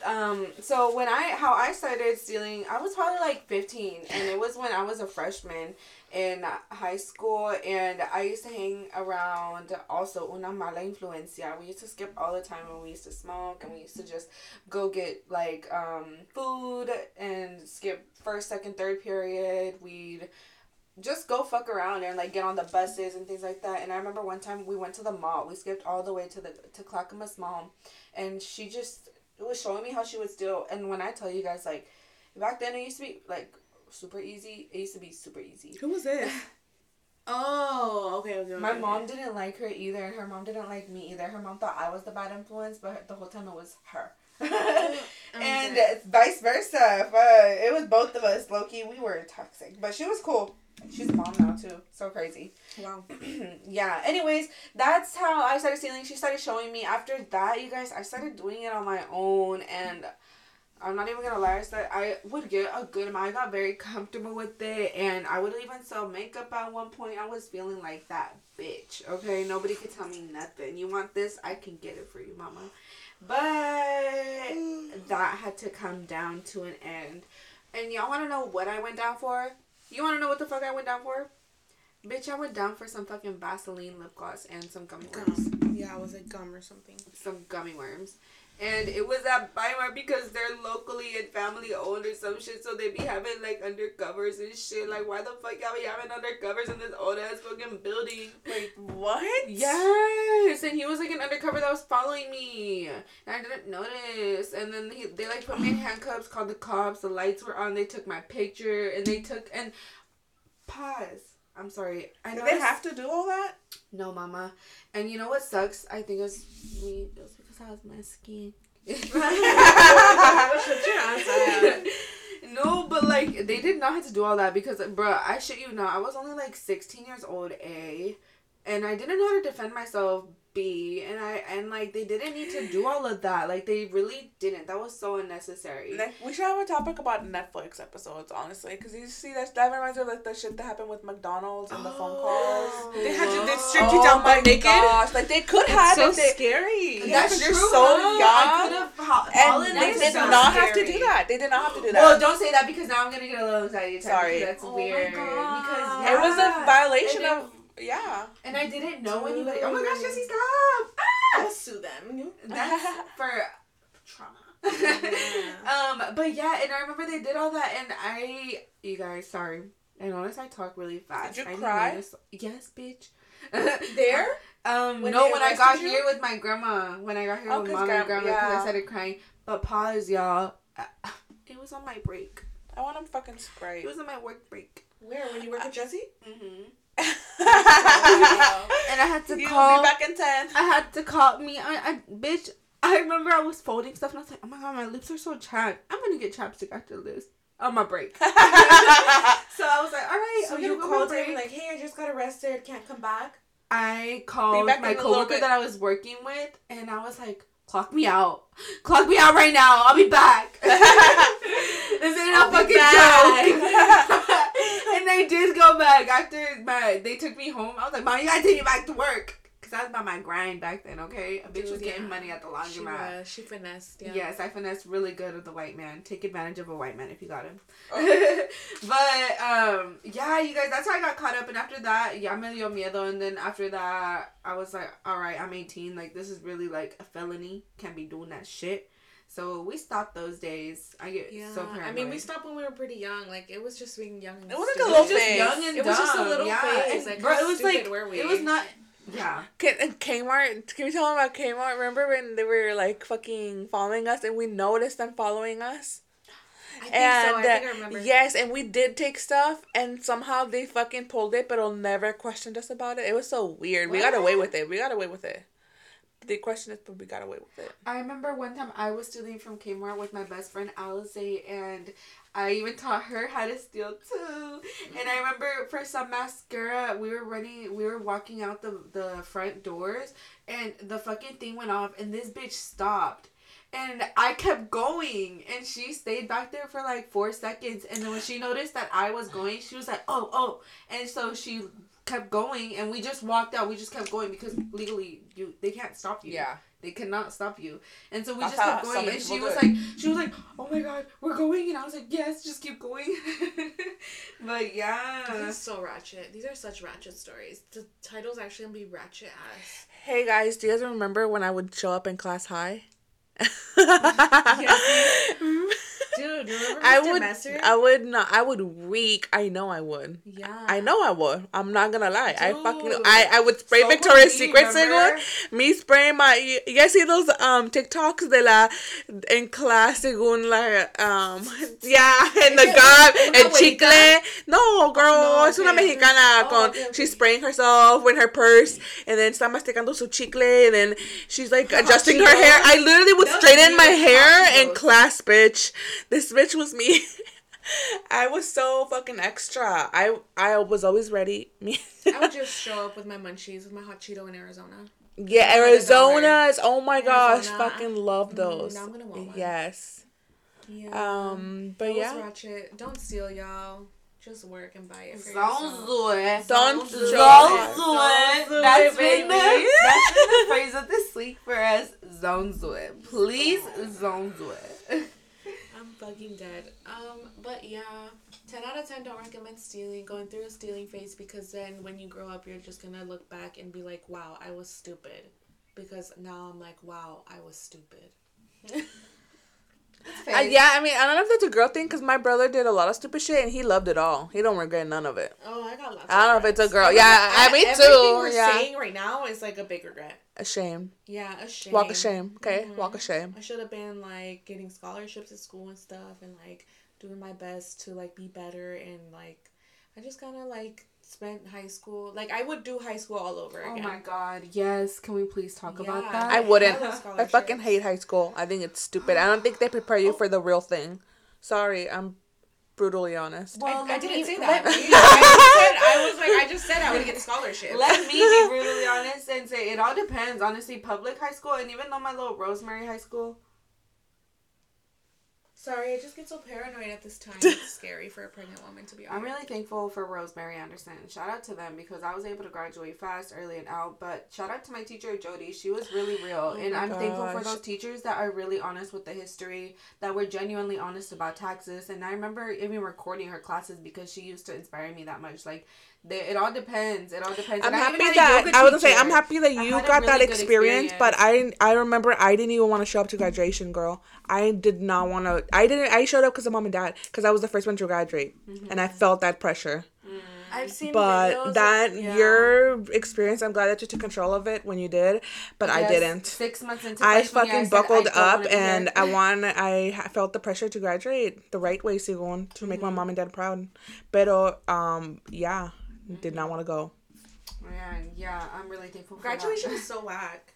so how I started stealing, I was probably like 15, and it was when I was a freshman in high school, and I used to hang around also una mala influencia. We used to skip all the time, and we used to smoke, and we used to just go get, like, food and skip first, second, third period. We'd just go fuck around and, like, get on the buses and things like that. And I remember one time we went to the mall. We skipped all the way to Clackamas Mall, and she just was showing me how she would steal. And when I tell you guys, like, back then it used to be, like, super easy. It used to be super easy. Who was this? Oh, okay. My mom didn't like her either, and her mom didn't like me either. Her mom thought I was the bad influence, but the whole time it was her. And vice versa. It was both of us. Low-key, we were toxic, but she was cool. She's a mom now, too. So crazy. Wow. Yeah. Anyways, that's how I started stealing. She started showing me. After that, you guys, I started doing it on my own, and I'm not even going to lie, I would get a good amount. I got very comfortable with it, and I would even sell makeup at one point. I was feeling like that bitch, okay? Nobody could tell me nothing. You want this? I can get it for you, mama. But that had to come down to an end. And y'all want to know what I went down for? You want to know what the fuck I went down for? Bitch, I went down for some fucking Vaseline lip gloss and some gummy worms. Yeah, it was like gum or something. Some gummy worms. And it was at Biomar because they're locally and family owned or some shit, so they be having, like, undercovers and shit. Like, why the fuck y'all be having undercovers in this old ass fucking building? Like, what? Yes! And he was, like, an undercover that was following me, and I didn't notice. And then they like put me in handcuffs, called the cops, the lights were on, they took my picture, and they took and pause. I'm sorry. Did they have to do all that? No, mama. And you know what sucks? I think it was me. It was because I was Mexican. No, but, like, they did not have to do all that because, bruh, I shit you not, I was only, like, 16 years old, A, and I didn't know how to defend myself, B, and they didn't need to do all of that. Like, they really didn't. That was so unnecessary. Like, we should have a topic about Netflix episodes, honestly, because you see that reminds me of, like, the shit that happened with McDonald's and the phone calls. They stripped you down by naked. Gosh, like, they could have. It's so scary. That's true. You're so young. Holland, they did not have to do that. They did not have to do that. Well, don't say that because now I'm going to get a little anxiety attack. Sorry. That's weird. Because it was a violation of... Yeah. And I didn't know anybody. Oh my gosh, Jesse, stop! Ah! I'll sue them. That's for trauma. Yeah. But yeah, and I remember they did all that, and you guys, sorry. I noticed I talk really fast. Did you cry? Yes, bitch. There? When I got here with my grandma. When I got here with mom and grandma, because I started crying. But pause, y'all. It was on my break. I want a fucking Sprite. It was on my work break. Where? When you work with Jesse? Mm-hmm. And I had to call. You'll be back in 10. I had to call me. Bitch, I remember I was folding stuff, and I was like, oh my god, my lips are so chapped. I'm going to get chapstick after this. On my break. So I was like, all right. So you called him like, hey, I just got arrested. Can't come back. I called my coworker that I was working with, and I was like, clock me out. Clock me out right now. I'll be back. This ain't a fucking joke. And they did go back. After they took me home, I was like, Mom, you gotta take me back to work. Because I was about my grind back then, okay? A bitch was getting money at the laundromat. She finessed, yeah. Yes, I finessed really good with the white man. Take advantage of a white man if you got him. Okay. But, yeah, you guys, that's how I got caught up. And after that, yeah, me dio miedo. And then after that, I was like, all right, I'm 18. Like, this is really, like, a felony. Can't be doing that shit. So we stopped those days. I get so paranoid. I mean, we stopped when we were pretty young. Like, it was just being young and stupid. It was like a little phase. Young and dumb. It was just a little phase. Like, bro, it was like, were we? It was not... Yeah. Kmart, can we tell them about Kmart? Remember when they were like fucking following us and we noticed them following us? I think I remember. Yes, and we did take stuff and somehow they fucking pulled it, but never questioned us about it. It was so weird. What? We got away with it. They questioned us, but we got away with it. I remember one time I was stealing from Kmart with my best friend, Alice, and I even taught her how to steal too. And I remember for some mascara, we were walking out the front doors, and the fucking thing went off, and this bitch stopped. And I kept going, and she stayed back there for like 4 seconds. And then when she noticed that I was going, she was like, oh. And so she kept going, and we just walked out. We just kept going because legally they can't stop you. Yeah. They cannot stop you. And so we just kept going, and she was like, oh my god, we're going. And I was like, yes, just keep going. But yeah. This is so ratchet. These are such ratchet stories. The title's actually going to be ratchet ass. Hey guys, do you guys remember when I would show up in class high? Dude, remember Mr. Messer? I would reek. I know I would. I'm not gonna lie. Dude. I would spray so Victoria's Secret cigarette. Me spraying my... You guys see those TikToks de la... In class, según la... Yeah, in the garb, el chicle. No, girl. Es una mexicana. She's spraying herself with her purse. And then está masticando su chicle. And then she's like adjusting her hair. I literally would straighten my hair in class, bitch. This bitch was me. I was so fucking extra. I was always ready. I would just show up with my munchies, with my hot Cheeto in Arizona. Yeah, Arizona's. Oh my gosh, fucking love those. Now I'm gonna want one. Yes. Yeah. But that was ratchet. Don't steal, y'all. Just work and buy it for yourself. Don't do it. That's been the phrase of this week for us. Don't do it. Please, don't do it. Fucking dead. But yeah, 10 out of 10 don't recommend stealing, going through a stealing phase, because then when you grow up, you're just gonna look back and be like, wow, I was stupid. Because now I'm like, wow, I was stupid. Yeah, I mean, I don't know if that's a girl thing, because my brother did a lot of stupid shit, and he loved it all. He don't regret none of it. Oh, I got lots of regrets. I don't know if it's a girl. Yeah, I mean, too. Everything we're saying right now is, like, a big regret. A shame. Yeah, a shame. Walk of shame, okay? Mm-hmm. Walk of shame. I should have been, like, getting scholarships at school and stuff, and, like, doing my best to, like, be better, and, like, I just kind of, like... spent high school, like I would do high school all over again. Oh my god, yes. Can we please talk about that? I wouldn't. I fucking hate high school. I think it's stupid. I don't think they prepare you for the real thing. Sorry, I'm brutally honest. Well, I didn't say that. I just said I would get the scholarship. Let me be brutally honest and say it all depends. Honestly, public high school, and even though my little Rosemary High School. Sorry, I just get so paranoid at this time. It's scary for a pregnant woman, to be honest. I'm really thankful for Rosemary Anderson. Shout out to them because I was able to graduate fast, early and out. But shout out to my teacher, Jody. She was really real. I'm thankful for those teachers that are really honest with the history, that were genuinely honest about taxes. And I remember even recording her classes because she used to inspire me that much. Like, it all depends. I'm happy that you got really that experience. But I remember I didn't even want to show up to graduation, girl. I did not want to. I showed up because of mom and dad, because I was the first one to graduate, mm-hmm. and I felt that pressure. Mm. I've seen your experience. I'm glad that you took control of it when you did, but I didn't. 6 months into I fucking buckled up, and I felt the pressure to graduate the right way, Sigon, to make mm-hmm. my mom and dad proud. Pero, did not want to go. Yeah, I'm really thankful. Graduation is so whack.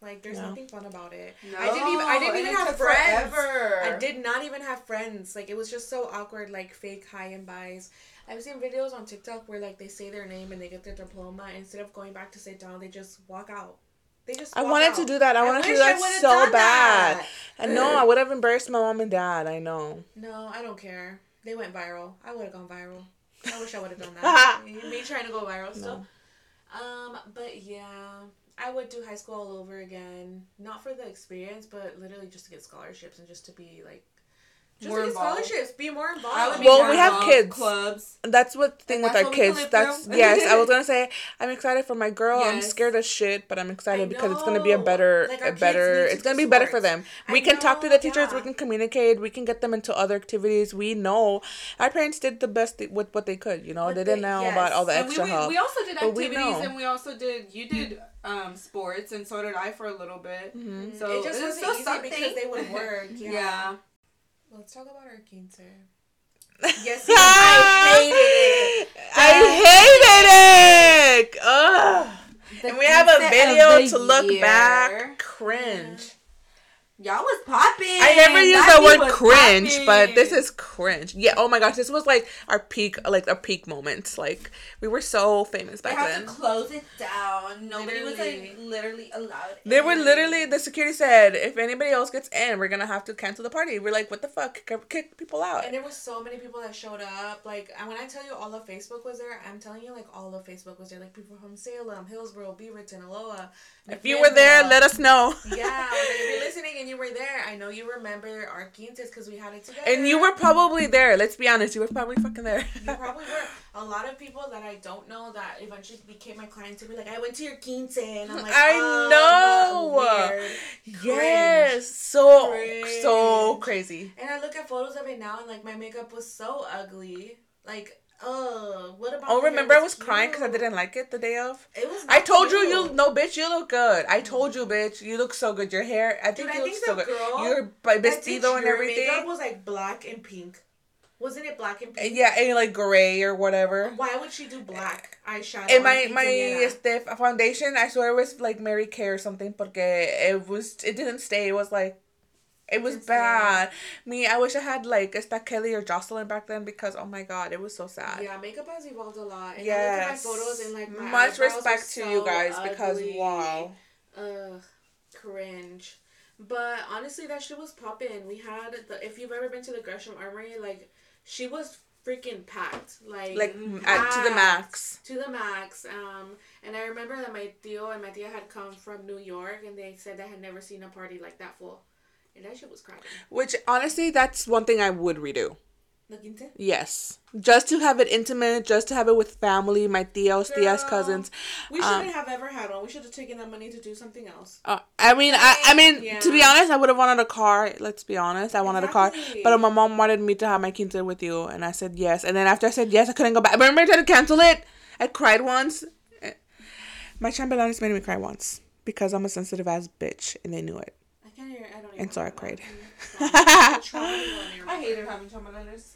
Like, there's nothing fun about it. No, I didn't even have friends. Forever. I did not even have friends. Like, it was just so awkward, like, fake high and byes. I've seen videos on TikTok where, like, they say their name and they get their diploma. Instead of going back to sit down, they just walk out. I wanted to do that. I wanted to do that so bad. And no, I would have embarrassed my mom and dad. I know. No, I don't care. They went viral. I would have gone viral. I wish I would have done that. Me trying to go viral still. No. But, yeah. I would do high school all over again, not for the experience, but literally just to get scholarships and just to be like, be more involved. We have kids. Clubs. That's what the thing with our kids. I was gonna say I'm excited for my girl. Yes. I'm scared as shit, but I'm excited because it's gonna be be better for them. We can talk to the teachers. Yeah. We can communicate. We can get them into other activities. We know our parents did the best with what they could. You know, but they didn't know about all the extra help. We also did activities, and we also did. You did sports, and so did I for a little bit. Mm-hmm. So it just wasn't easy because they would work. Yeah. Let's talk about our quince. Yes, I hated it. Ugh. And we have a video to look back. Cringe. Yeah. Y'all was popping. I never used the word cringe, but this is cringe. Yeah. Oh my gosh, this was like our peak, moments. Like we were so famous back then. They had to close it down. Nobody was literally allowed. They were literally. The security said, if anybody else gets in, we're gonna have to cancel the party. We're like, what the fuck? Kick people out. And there were so many people that showed up. Like, and when I tell you all of Facebook was there, I'm telling you, like, all of Facebook was there. Like people from Salem, Hillsborough, Beaverton, Aloha. If you were there, let us know. Yeah, like, if you're listening and you were there, I know you remember our quinces because we had it together. And you were probably there. Let's be honest, you were probably fucking there. You probably were. A lot of people that I don't know that eventually became my clients would be like, I went to your quince, and I'm like, I know. Yes, so crazy. And I look at photos of it now, and like my makeup was so ugly. Like, what about? Oh, remember I was crying because I didn't like it the day of. It was. I told you no, bitch, you look good. I told you, bitch, you look so good. Your hair, I think so good. Your vestido and everything. Makeup was like black and pink. Wasn't it black and pink? Yeah, and like gray or whatever. Why would she do black eyeshadow? And my foundation, I swear it was like Mary Kay or something, porque it didn't stay. It was like, it was bad. Me, I wish I had like Esta Kelly or Jocelyn back then because, oh my god, it was so sad. Yeah, makeup has evolved a lot. And I look at my photos and like my much respect to you guys because wow. Ugh, cringe. But honestly, that shit was popping. We had if you've ever been to the Gresham Armory, like, she was freaking packed, like to the max. And I remember that my tío and my tía had come from New York, and they said they had never seen a party like that full, and that shit was cracking. Which honestly, that's one thing I would redo. The quince? Yes, just to have it intimate, just to have it with family, my tías, cousins. We shouldn't have ever had one. We should have taken that money to do something else. To be honest, I would have wanted a car. Let's be honest, I wanted a car, but my mom wanted me to have my quince with you, and I said yes. And then after I said yes, I couldn't go back. I remember trying to cancel it. I cried once. My chambelanes made me cry once because I'm a sensitive ass bitch, and they knew it. I can't hear. I don't. And so I cried. I hated having chambelanes.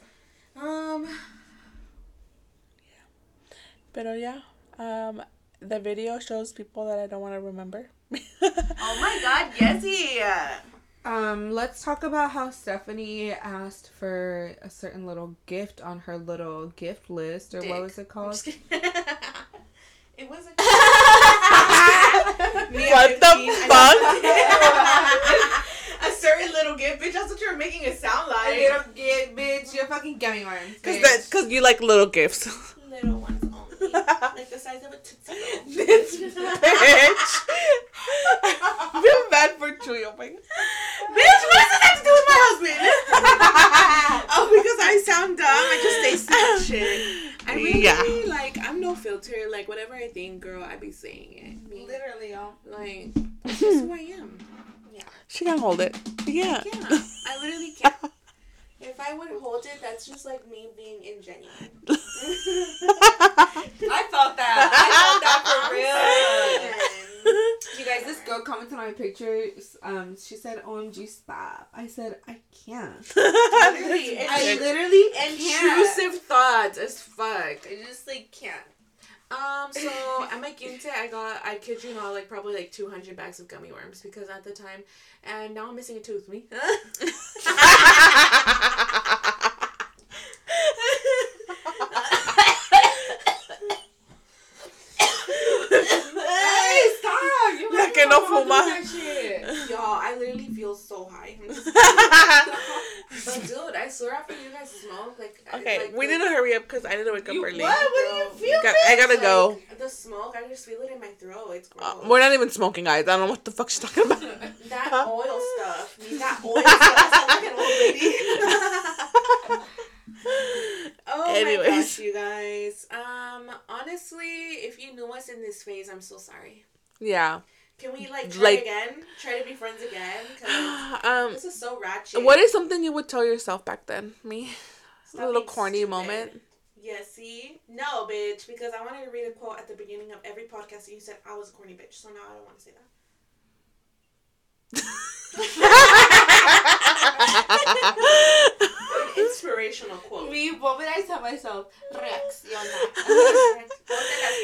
Pero yeah, the video shows people that I don't want to remember. Oh my god, yes, yeah. Let's talk about how Stephanie asked for a certain little gift on her little gift list, or what was it called? It was a what the fuck? certain little gift, bitch. That's what you're making it sound like. A little gift, bitch. You're fucking gummy worms. Because you like little gifts. Little ones only. Like the size of a tootsie. Bitch. I feel bad for Chewy. Oh my God. Bitch, what does this have to do with my husband? Oh, because I sound dumb. I just say shit. I really, like, I'm no filter. Like, whatever I think, girl, I be saying it. Me. Literally, y'all. Like, that's just who I am. Yeah. She can't hold it. Yeah. I literally can't. If I would hold it, that's just like me being ingenuine. I felt that for real. You guys, this girl commented on my pictures. She said, "OMG, stop." I said, "I can't." I literally intrusive thoughts as fuck. I just like can't. So at my quince, I kid you not, like probably like 200 bags of gummy worms because at the time, and now I'm missing a tooth. Me. Y'all, I literally feel so high. But dude, I swear after you guys smoke, like... Okay, we need to hurry up because I need to wake up early. What? What do you feel? I gotta go. The smoke, I just feel it in my throat. It's gross. We're not even smoking, guys. I don't know what the fuck she's talking about. That oil stuff. I sound like an old lady. Oh, anyways. My gosh, you guys. Honestly, if you knew us in this phase, I'm so sorry. Yeah. Can we, like, try again? Try to be friends again? Because this is so ratchet. What is something you would tell yourself back then? Me? Stop a little corny stupid. Moment. Yeah, see? No, bitch. Because I wanted to read a quote at the beginning of every podcast that you said I was a corny bitch. So now I don't want to say that. Inspirational quote. Me, what would I tell myself? Reacciona.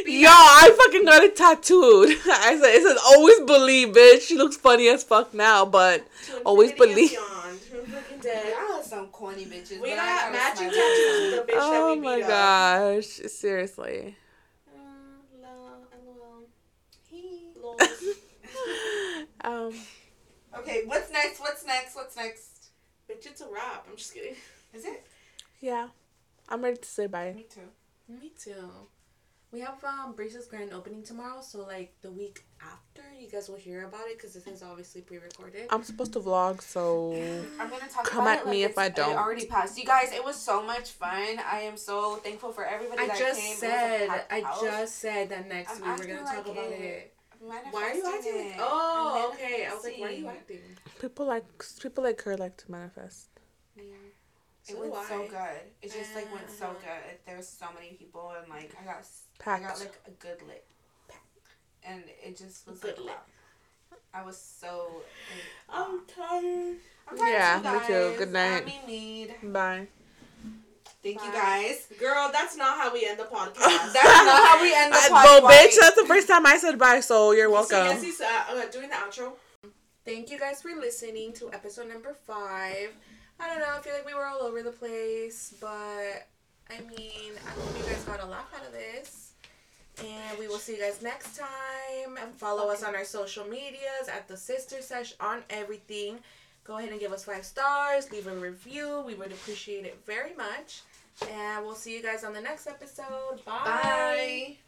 Yo, I fucking got it tattooed. I said, it says, always believe, bitch. She looks funny as fuck now, but always believe. Y'all some corny bitches. We got matching tattoos with the bitch that we meet. Oh my gosh. Seriously. Okay, what's next? Bitch, it's a wrap. I'm just kidding. Is it? Yeah. I'm ready to say bye. Me too. We have Brace's grand opening tomorrow, so, like, the week after, you guys will hear about it, because this is obviously pre-recorded. I'm supposed to vlog, so I'm gonna talk come about at it, me like, if I don't. It already passed. You guys, it was so much fun. I am so thankful for everybody that came. I just said that next week we're gonna talk about it. Why are you acting like... Oh, okay. I was like, why are you acting? People like her like to manifest. Yeah. So it went so good. It just, like, went so good. There was so many people, and, like, I got like, a good lit. And it just was, like, wow. I was so... I'm tired. Yeah, me too. Good night. Bye. Thank you, guys. Girl, that's not how we end the podcast. Well, bitch, that's the first time I said bye, so you're welcome. So, yes, doing the outro. Thank you guys for listening to episode number 5. I don't know, I feel like we were all over the place, but, I mean, I hope you guys got a laugh out of this, and we will see you guys next time, and follow us on our social medias, at the Sister Sesh, on everything. Go ahead and give us 5 stars, leave a review, we would appreciate it very much, and we'll see you guys on the next episode. Bye! Bye.